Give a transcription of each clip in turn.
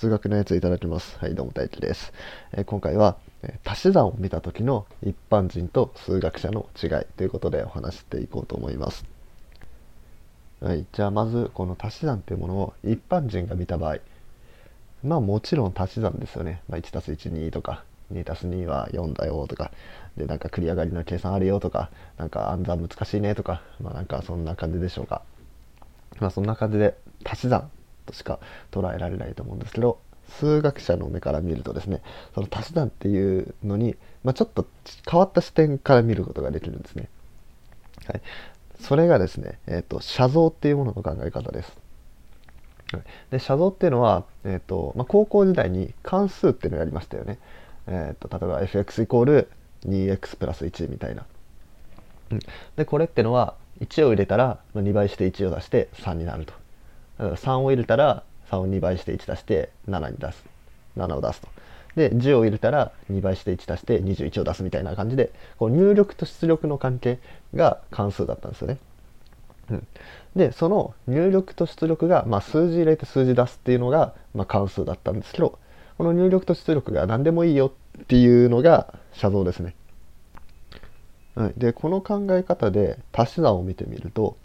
数学のやついただきます。はい、どうも大輝です。今回は足し算を見た時の一般人と数学者の違いということでお話していこうと思います。はい、じゃあまずこの足し算というものを一般人が見た場合、まあもちろん足し算ですよね。1+1=2 とか 2+2 は4だよとかで、なんか繰り上がりの計算あるよとか、なんか暗算難しいねとか、まあなんかそんな感じでしょうか。まあそんな感じで足し算としか捉えられないと思うんですけど、数学者の目から見るとですね、その足し算っていうのに、ちょっと変わった視点から見ることができるんですね。はい、それがですね、写像っていうものの考え方です。で、写像っていうのは、高校時代に関数っていうのをやりましたよね。例えば f(x = 2x+1) みたいな。でこれってのは1を入れたら2倍して1を出して3になると。3を入れたら3を2倍して1足して7を出すと。で10を入れたら2倍して1足して21を出すみたいな感じで、こう入力と出力の関係が関数だったんですよね。でその入力と出力が、数字入れて数字出すっていうのが、関数だったんですけど、この入力と出力が何でもいいよっていうのが写像ですね。でこの考え方で足し算を見てみると、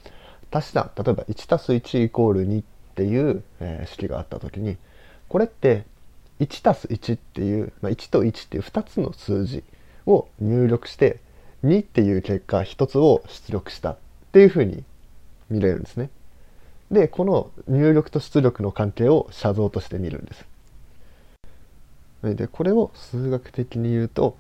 足し算、例えば 1+1=2 っていう式があった時に、これって 1+1 っていう、1と1っていう2つの数字を入力して2っていう結果1つを出力したっていうふうに見れるんですね。でこの入力と出力の関係を写像として見るんです。でこれを数学的に言うと、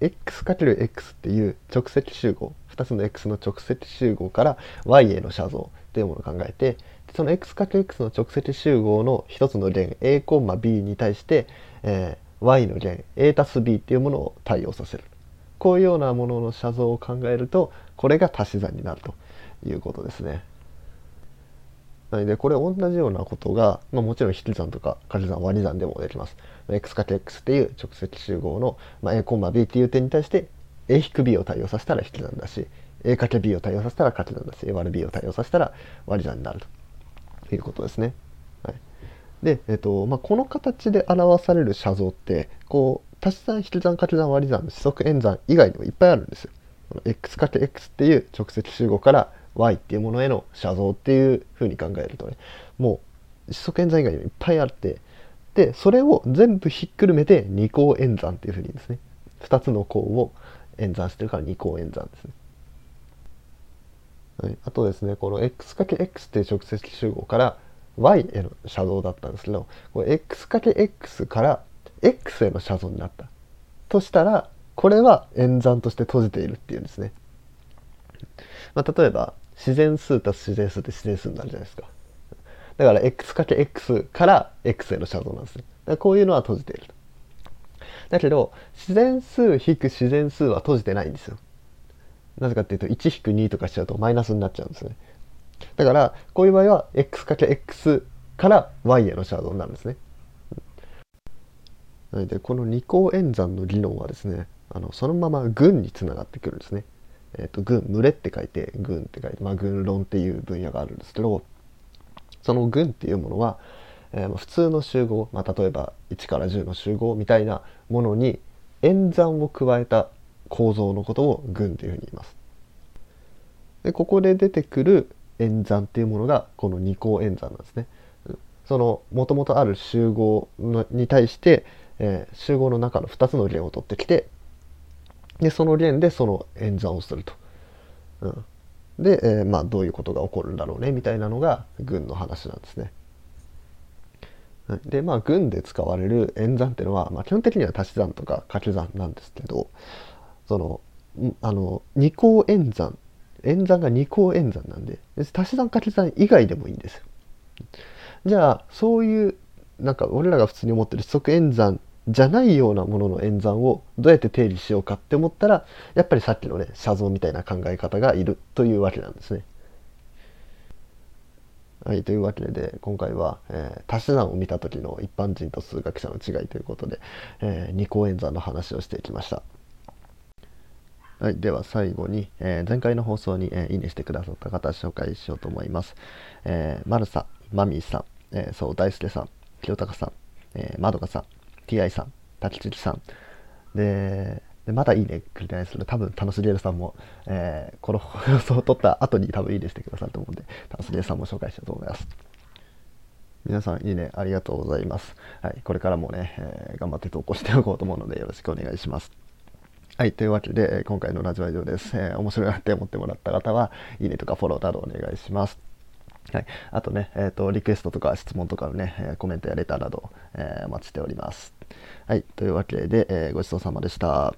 x×x っていう直積集合、2つの x の直積集合から y への写像というものを考えて、その x×x の直積集合の一つの弦 a,b に対して、y の弦 a+b っていうものを対応させる。こういうようなものの写像を考えると、これが足し算になるということですね。なのでこれ同じようなことが、もちろん引き算とか掛け算割り算でもできます。 x×x っていう直積集合の、a,b っていう点に対して a-b を対応させたら引き算だし、a×b を対応させたら掛け算だし、a÷b を対応させたら割り算になるということですね。はい、で、この形で表される写像って、こう足し算引き算掛け算割り算の四則演算以外にもいっぱいあるんですよ。x×x っていう直積集合からy っていうものへの写像っていうふうに考えるとね、もう四則演算以外にもいっぱいあって、でそれを全部ひっくるめて二項演算っていうふうにですね、2つの項を演算してるから二項演算ですね。はい、あとですね、この x×x っていう直積集合から y への写像だったんですけど、これ x×x から x への写像になったとしたら、これは演算として閉じているっていうんですね。例えば自然数たす自然数って自然数になるじゃないですか。だから x×x から x への写像なんですね。だからこういうのは閉じている。だけど自然数引く自然数は閉じてないんですよ。なぜかっていうと 1-2 とかしちゃうとマイナスになっちゃうんですね。だからこういう場合は x×x から y への写像になるんですね。なのでこの二項演算の理論はですね、そのまま群につながってくるんですね。群、群れって書いて群って書いて、群論っていう分野があるんですけど、その群っていうものは、普通の集合、例えば1から10の集合みたいなものに演算を加えた構造のことを群っていうふうに言います。でここで出てくる演算っていうものがこの二項演算なんですね。その元々ある集合に対して、集合の中の2つの弦を取ってきて、でその弦でその演算をすると。で、どういうことが起こるんだろうねみたいなのが群の話なんですね。で群で使われる演算っていうのは、基本的には足し算とか掛け算なんですけど、その二項演算、演算が二項演算なんで、足し算掛け算以外でもいいんですよ。じゃあそういうなんか俺らが普通に思ってる四則演算じゃないようなものの演算をどうやって定理しようかって思ったら、やっぱりさっきのね写像みたいな考え方がいるというわけなんですね。はい、というわけで今回は、足し算を見た時の一般人と数学者の違いということで、二項演算の話をしていきました。はい、では最後に、前回の放送に、いいねしてくださった方を紹介しようと思います。まるさん、まみーさん、そう大輔さん、清高さん、まどかさん、TI さん、たきちきさんでまだいいねくれてないですけど、多分たのしげるさんも、この放送を撮った後に多分いいねしてくださると思うんで、たのしげるさんも紹介したいと思います。皆さんいいねありがとうございます。はい、これからもね、頑張って投稿しておこうと思うのでよろしくお願いします。はい、というわけで今回のラジオは以上です。面白いなって思ってもらった方はいいねとかフォローなどお願いします。はい、あとね、リクエストとか質問とかのね、コメントやレターなど、お待ちしております。はい、というわけで、ごちそうさまでした。